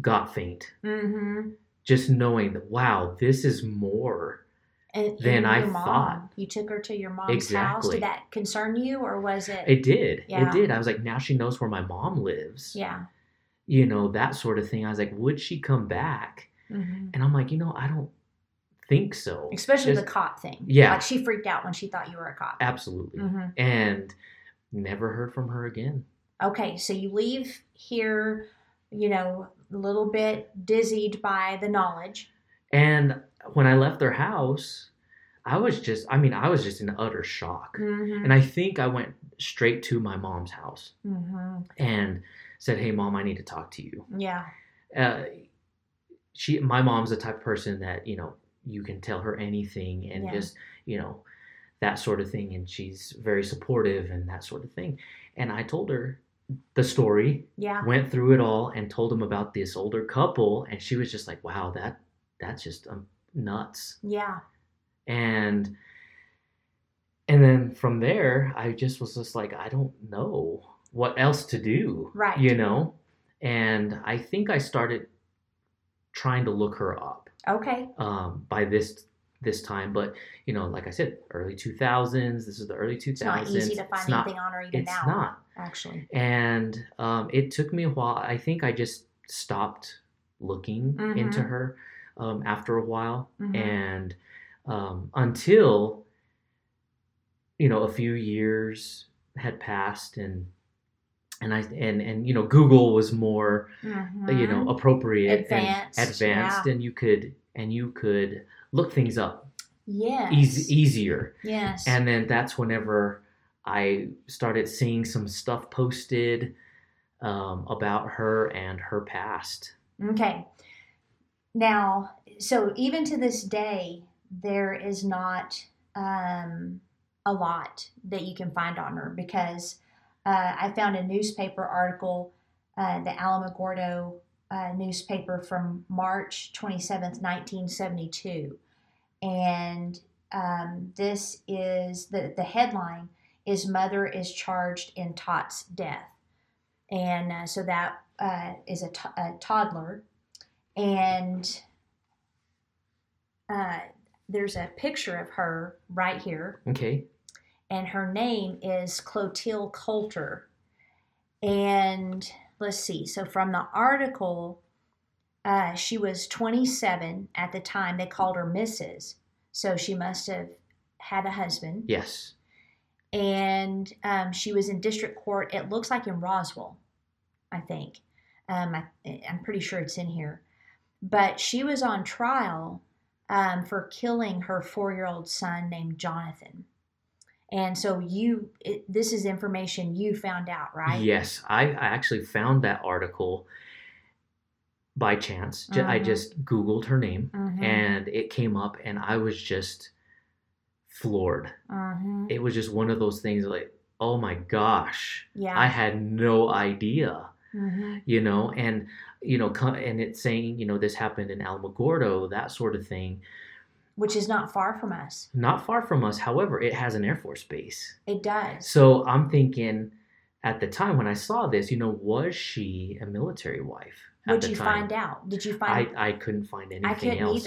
got faint. Mm-hmm. Just knowing that, wow, this is more than I thought. You took her to your mom's house. Did that concern you, or was it? It did. Yeah. It did. I was like, now she knows where my mom lives. Yeah. You know, that sort of thing. I was like, would she come back? Mm-hmm. And I'm like, you know, I don't think so. Especially the cop thing. Yeah. Like, she freaked out when she thought you were a cop. Absolutely. Mm-hmm. And never heard from her again. Okay. So you leave here, you know, a little bit dizzied by the knowledge. And when I left their house, I was just in utter shock. Mm-hmm. And I think I went straight to my mom's house mm-hmm. and said, hey, Mom, I need to talk to you. Yeah. My mom's the type of person that, you know, you can tell her anything and just, you know, that sort of thing, and she's very supportive and that sort of thing. And I told her the story, went through it all, and told him about this older couple, and she was just like, wow, that's just nuts. Yeah. And then from there, I just was just like, I don't know what else to do. Right. You know? And I think I started trying to look her up. Okay. By this time, but you know, like I said, early 2000s. This is the early 2000s. It's not easy to find anything on her even now. It's not, actually. And it took me a while. I think I just stopped looking into her after a while, and until you know a few years had passed, and I you know Google was more you know appropriate, advanced, and you could look things up. Yes. Easier. Yes. And then that's whenever I started seeing some stuff posted about her and her past. Okay. Now, so even to this day, there is not a lot that you can find on her, because I found a newspaper article, the Alamogordo newspaper from March 27th, 1972. And this is, the headline is Mother is Charged in Tot's Death. And so that is a toddler. And there's a picture of her right here. Okay. And her name is Clotilde Coulter. And let's see. So from the article, she was 27 at the time. They called her Mrs. So she must have had a husband. Yes. And she was in district court. It looks like in Roswell, I think. I'm pretty sure it's in here. But she was on trial for killing her 4-year-old son named Jonathan. And so this is information you found out, right? Yes, I actually found that article by chance. Mm-hmm. I just Googled her name, and it came up, and I was just floored. It was just one of those things like, oh my gosh, I had no idea, and it's saying, you know, this happened in Alamogordo, that sort of thing. Which is not far from us. Not far from us. However, it has an Air Force base. It does. So I'm thinking at the time when I saw this, you know, was she a military wife? Did you find out? Did you find out? I couldn't find anything else. I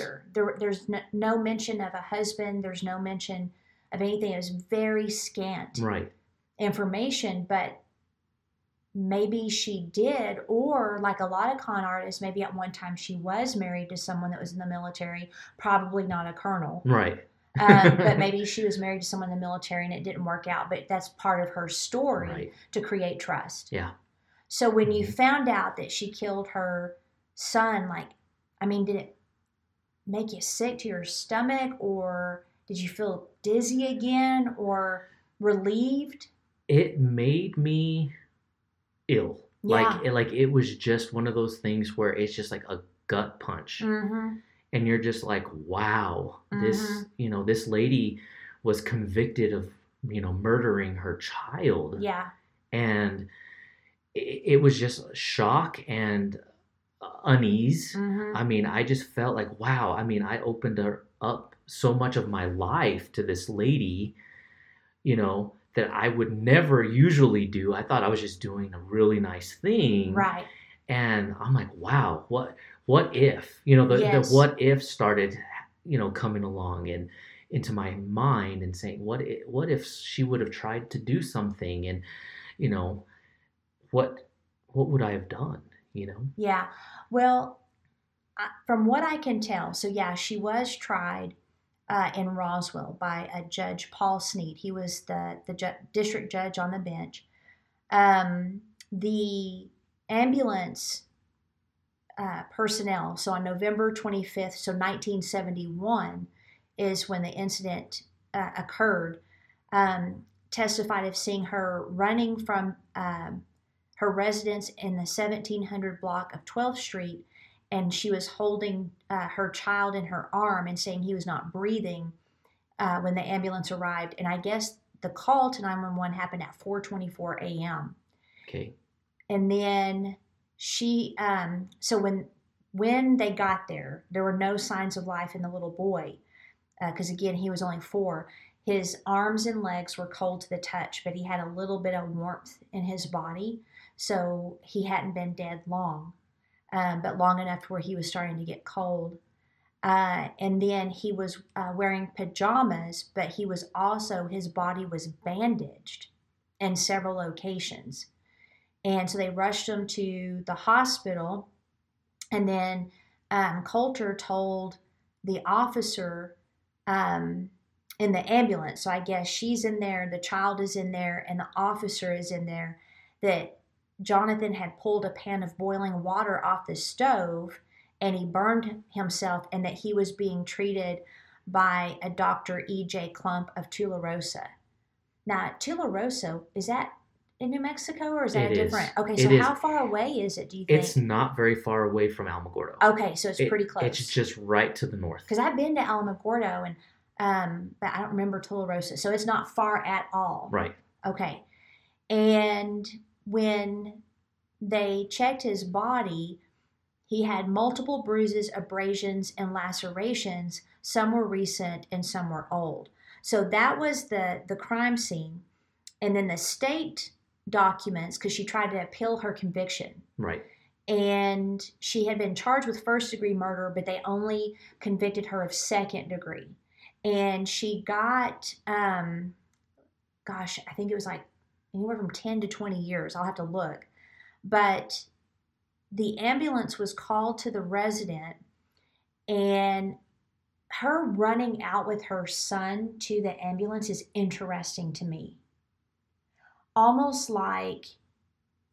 couldn't either. There's no mention of a husband. There's no mention of anything. It was very scant information, but maybe she did, or like a lot of con artists, maybe at one time she was married to someone that was in the military, probably not a colonel. Right. But maybe she was married to someone in the military and it didn't work out, but that's part of her story to create trust. Yeah. So when you found out that she killed her son, like, I mean, did it make you sick to your stomach, or did you feel dizzy again, or relieved? It made me ill. Like it was just one of those things where it's just like a gut punch, and you're just like, wow, this lady was convicted of, you know, murdering her child, and it was just shock and unease. I mean, I just felt like, wow, I mean, I opened her up so much of my life to this lady, you know, that I would never usually do. I thought I was just doing a really nice thing. Right. And I'm like, wow, what if? You know, the what if started, you know, coming along and into my mind and saying, what if she would have tried to do something, and, you know, what would I have done, you know? Yeah. Well, from what I can tell, so yeah, she was tried in Roswell by a Judge Paul Sneed. He was the district judge on the bench. The ambulance personnel, so on November 25th, so 1971 is when the incident occurred, testified of seeing her running from her residence in the 1700 block of 12th Street, and she was holding her child in her arm and saying he was not breathing when the ambulance arrived. And I guess the call to 911 happened at 4:24 a.m. Okay. And then she, so when they got there, there were no signs of life in the little boy, because again, he was only 4. His arms and legs were cold to the touch, but he had a little bit of warmth in his body, so he hadn't been dead long, but long enough where he was starting to get cold. And then he was wearing pajamas, but he was also, his body was bandaged in several locations. And so they rushed him to the hospital, and then Coulter told the officer in the ambulance, so I guess she's in there, the child is in there, and the officer is in there, that Jonathan had pulled a pan of boiling water off the stove and he burned himself, and that he was being treated by a Dr. E.J. Klump of Tularosa. Now, Tularosa, is that in New Mexico or is that different? Okay, so how far away is it, do you think? It's not very far away from Alamogordo. Okay, so it's pretty close. It's just right to the north. Because I've been to Alamogordo and but I don't remember Tularosa, so it's not far at all. Right. Okay. And when they checked his body, he had multiple bruises, abrasions, and lacerations. Some were recent and some were old. So that was the crime scene. And then the state documents, because she tried to appeal her conviction. Right. And she had been charged with first-degree murder, but they only convicted her of second degree. And she got, I think it was like anywhere from 10 to 20 years. I'll have to look. But the ambulance was called to the resident, and her running out with her son to the ambulance is interesting to me. Almost like,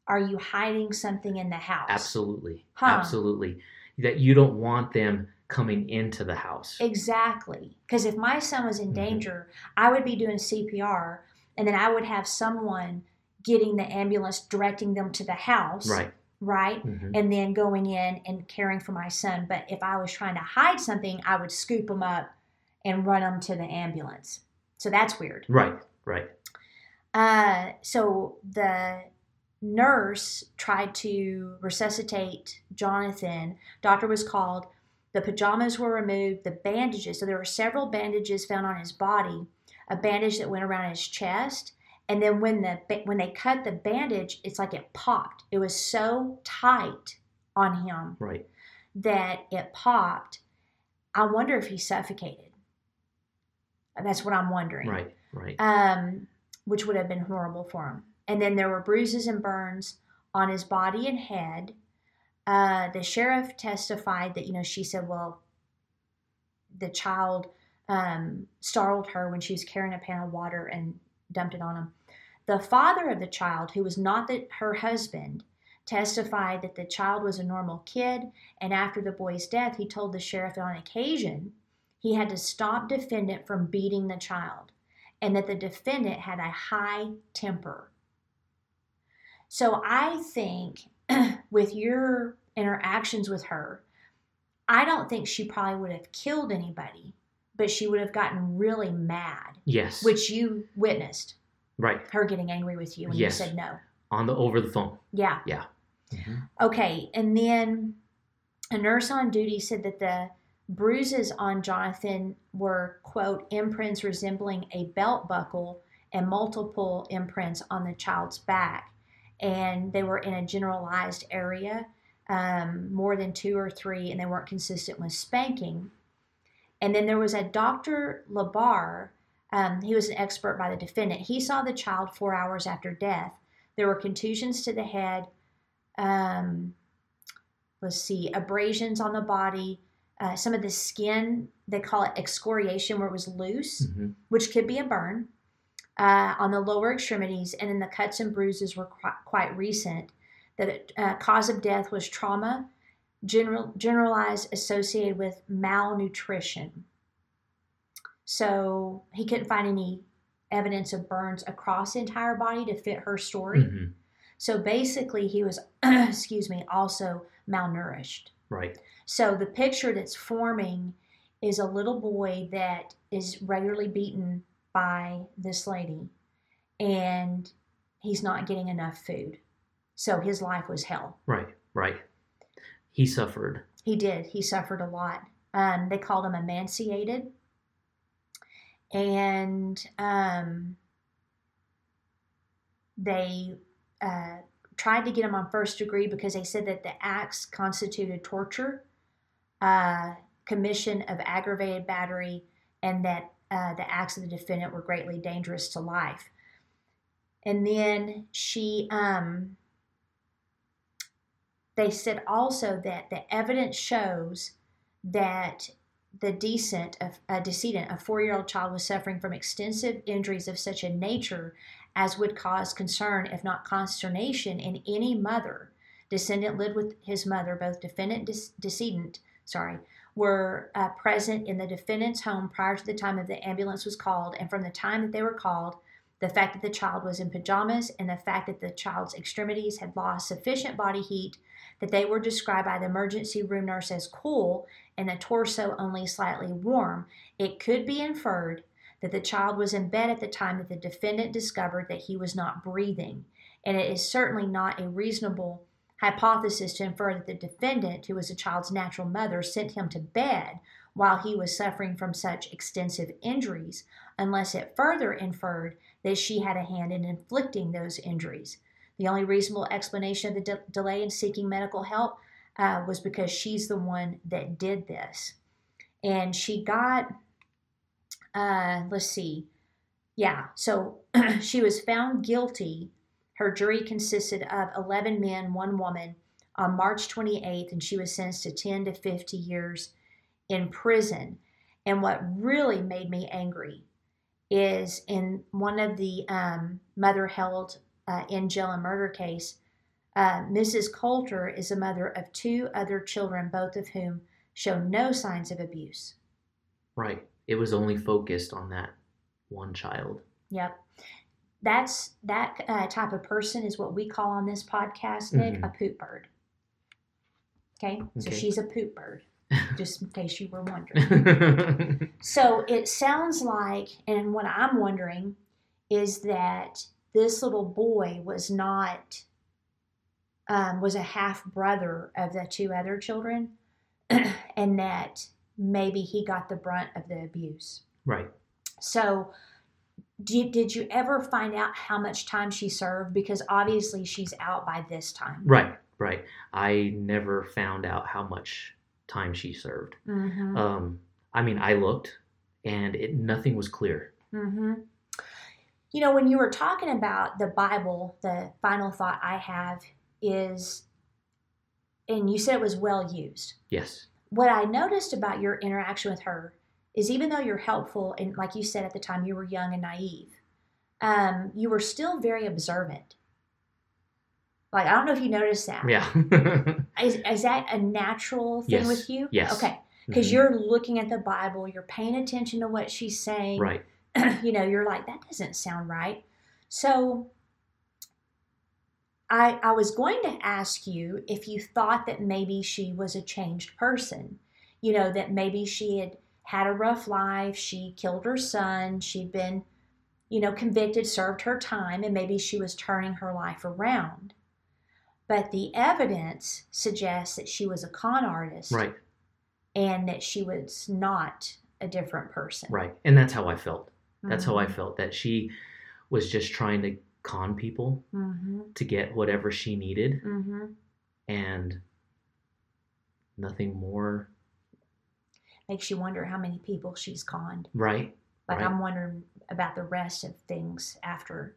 are you hiding something in the house? Absolutely. Huh? Absolutely. That you don't want them coming into the house. Exactly. Because if my son was in danger, I would be doing CPR, and then I would have someone getting the ambulance, directing them to the house. Right. Right? Mm-hmm. And then going in and caring for my son. But if I was trying to hide something, I would scoop them up and run them to the ambulance. So that's weird. Right, right. So the nurse tried to resuscitate Jonathan. Doctor was called. The pajamas were removed, the bandages. So there were several bandages found on his body, a bandage that went around his chest. And then when they cut the bandage, it's like it popped. It was so tight on him that it popped. I wonder if he suffocated. That's what I'm wondering. Right, right. Which would have been horrible for him. And then there were bruises and burns on his body and head. The sheriff testified that, she said, well, the child startled her when she was carrying a pan of water and dumped it on him. The father of the child, who was not her husband, testified that the child was a normal kid, and after the boy's death, he told the sheriff that on occasion, he had to stop defendant from beating the child, and that the defendant had a high temper. So I think with your interactions with her, I don't think she probably would have killed anybody, but she would have gotten really mad. Yes. Which you witnessed. Right. Her getting angry with you when you said no. Over the phone. Yeah. Yeah. Mm-hmm. Okay. And then a nurse on duty said that the bruises on Jonathan were, quote, imprints resembling a belt buckle and multiple imprints on the child's back. And they were in a generalized area, more than 2 or 3, and they weren't consistent with spanking. And then there was a Dr. Labar. He was an expert by the defendant. He saw the child 4 hours after death. There were contusions to the head, abrasions on the body, some of the skin, they call it excoriation, where it was loose, which could be a burn. On the lower extremities, and then the cuts and bruises were quite recent. The cause of death was trauma, generalized, associated with malnutrition. So he couldn't find any evidence of burns across the entire body to fit her story. Mm-hmm. So basically he was, also malnourished. Right. So the picture that's forming is a little boy that is regularly beaten by this lady, and he's not getting enough food. So his life was hell. Right, right. He suffered. He did. He suffered a lot. They called him emaciated. And they tried to get him on first degree because they said that the acts constituted torture, commission of aggravated battery, and that the acts of the defendant were greatly dangerous to life. And then she, they said also that the evidence shows that the decedent, a 4-year-old child, was suffering from extensive injuries of such a nature as would cause concern, if not consternation, in any mother. Descendant lived with his mother. Both defendant and decedent, were present in the defendant's home prior to the time that the ambulance was called, and from the time that they were called, the fact that the child was in pajamas and the fact that the child's extremities had lost sufficient body heat that they were described by the emergency room nurse as cool and the torso only slightly warm, it could be inferred that the child was in bed at the time that the defendant discovered that he was not breathing. And it is certainly not a reasonable hypothesis to infer that the defendant, who was the child's natural mother, sent him to bed while he was suffering from such extensive injuries, unless it further inferred that she had a hand in inflicting those injuries. The only reasonable explanation of the delay in seeking medical help was because she's the one that did this. And she got, she was found guilty. Her jury consisted of 11 men, 1 woman, on March 28th, and she was sentenced to 10 to 50 years in prison. And what really made me angry is in one of the mother-held in jail and murder case, Mrs. Coulter is the mother of 2 other children, both of whom show no signs of abuse. Right. It was only focused on that one child. Yep. That type of person is what we call on this podcast, Nick, a poop bird. Okay? So she's a poop bird. Just in case you were wondering. So it sounds like, and what I'm wondering is that this little boy was not, was a half-brother of the 2 other children, and that maybe he got the brunt of the abuse. Right. So did you ever find out how much time she served? Because obviously she's out by this time. Right, right. I never found out how much time she served. Mm-hmm. I looked, and nothing was clear. Mm-hmm. You know, when you were talking about the Bible, the final thought I have is, and you said it was well used. Yes. What I noticed about your interaction with her is, even though you're helpful, and like you said at the time, you were young and naive, you were still very observant. Like, I don't know if you noticed that. Yeah. Is that a natural thing with you? Yes. Okay. Because you're looking at the Bible, you're paying attention to what she's saying. Right. You know, you're like, that doesn't sound right. So I was going to ask you if you thought that maybe she was a changed person, you know, that maybe she had a rough life. She killed her son. She'd been, you know, convicted, served her time, and maybe she was turning her life around. But the evidence suggests that she was a con artist. Right. And that she was not a different person. Right. And that's how I felt. That's how I felt, that she was just trying to con people to get whatever she needed, and nothing more. Makes you wonder how many people she's conned. Right. Like, right. I'm wondering about the rest of things after,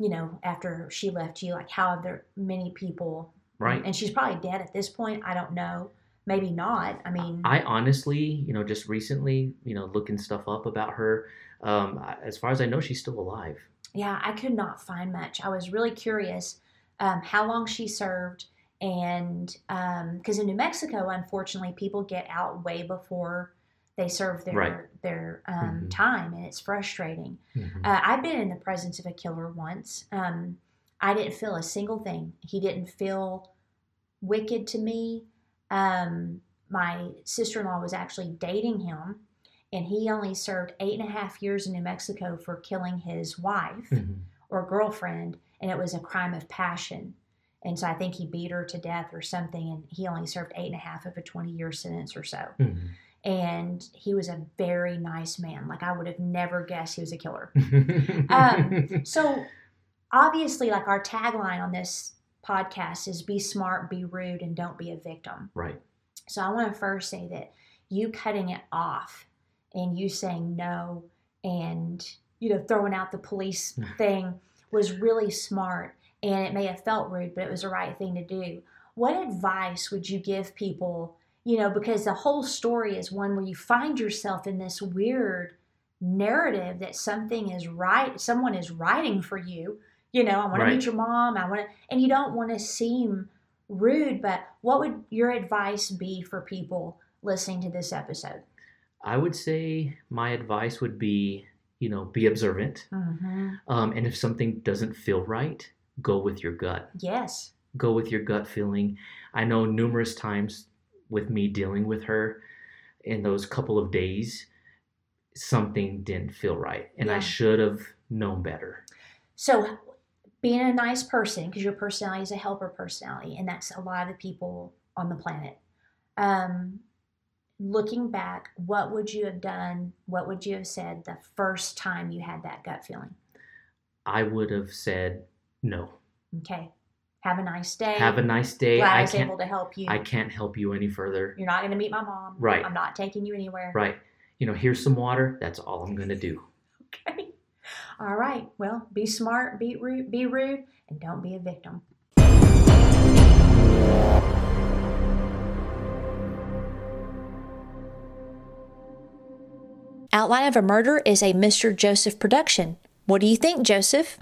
you know, after she left you, like, how there many people. Right. And she's probably dead at this point. I don't know. Maybe not. I mean, I honestly, you know, just recently, you know, looking stuff up about her, as far as I know, she's still alive. Yeah, I could not find much. I was really curious how long she served, and because in New Mexico, unfortunately, people get out way before they serve their time, and it's frustrating. Mm-hmm. I've been in the presence of a killer once. I didn't feel a single thing. He didn't feel wicked to me. my sister-in-law was actually dating him, and he only served 8.5 years in New Mexico for killing his wife or girlfriend, and it was a crime of passion. And so I think he beat her to death or something, and he only served 8.5 of a 20-year sentence or so. Mm-hmm. And he was a very nice man. Like, I would have never guessed he was a killer. So obviously, like, our tagline on this podcast is be smart, be rude, and don't be a victim. Right. So I want to first say that you cutting it off and you saying no and, you know, throwing out the police thing was really smart. And it may have felt rude, but it was the right thing to do. What advice would you give people, you know, because the whole story is one where you find yourself in this weird narrative that something is right, someone is writing for you. You know, I want to meet your mom. I want to, and you don't want to seem rude, but what would your advice be for people listening to this episode? I would say my advice would be, you know, be observant. Mm-hmm. And if something doesn't feel right, go with your gut. Yes. Go with your gut feeling. I know numerous times with me dealing with her in those couple of days, something didn't feel right. And I should have known better. So being a nice person, because your personality is a helper personality, and that's a lot of the people on the planet. Looking back, what would you have done? What would you have said the first time you had that gut feeling? I would have said, no. Okay. Have a nice day. Have a nice day. Glad I was able to help you. I can't help you any further. You're not going to meet my mom. Right. I'm not taking you anywhere. Right. You know, here's some water. That's all I'm going to do. Okay. All right. Well, be smart, be rude, and don't be a victim. Outline of a Murder is a Mr. Joseph production. What do you think, Joseph?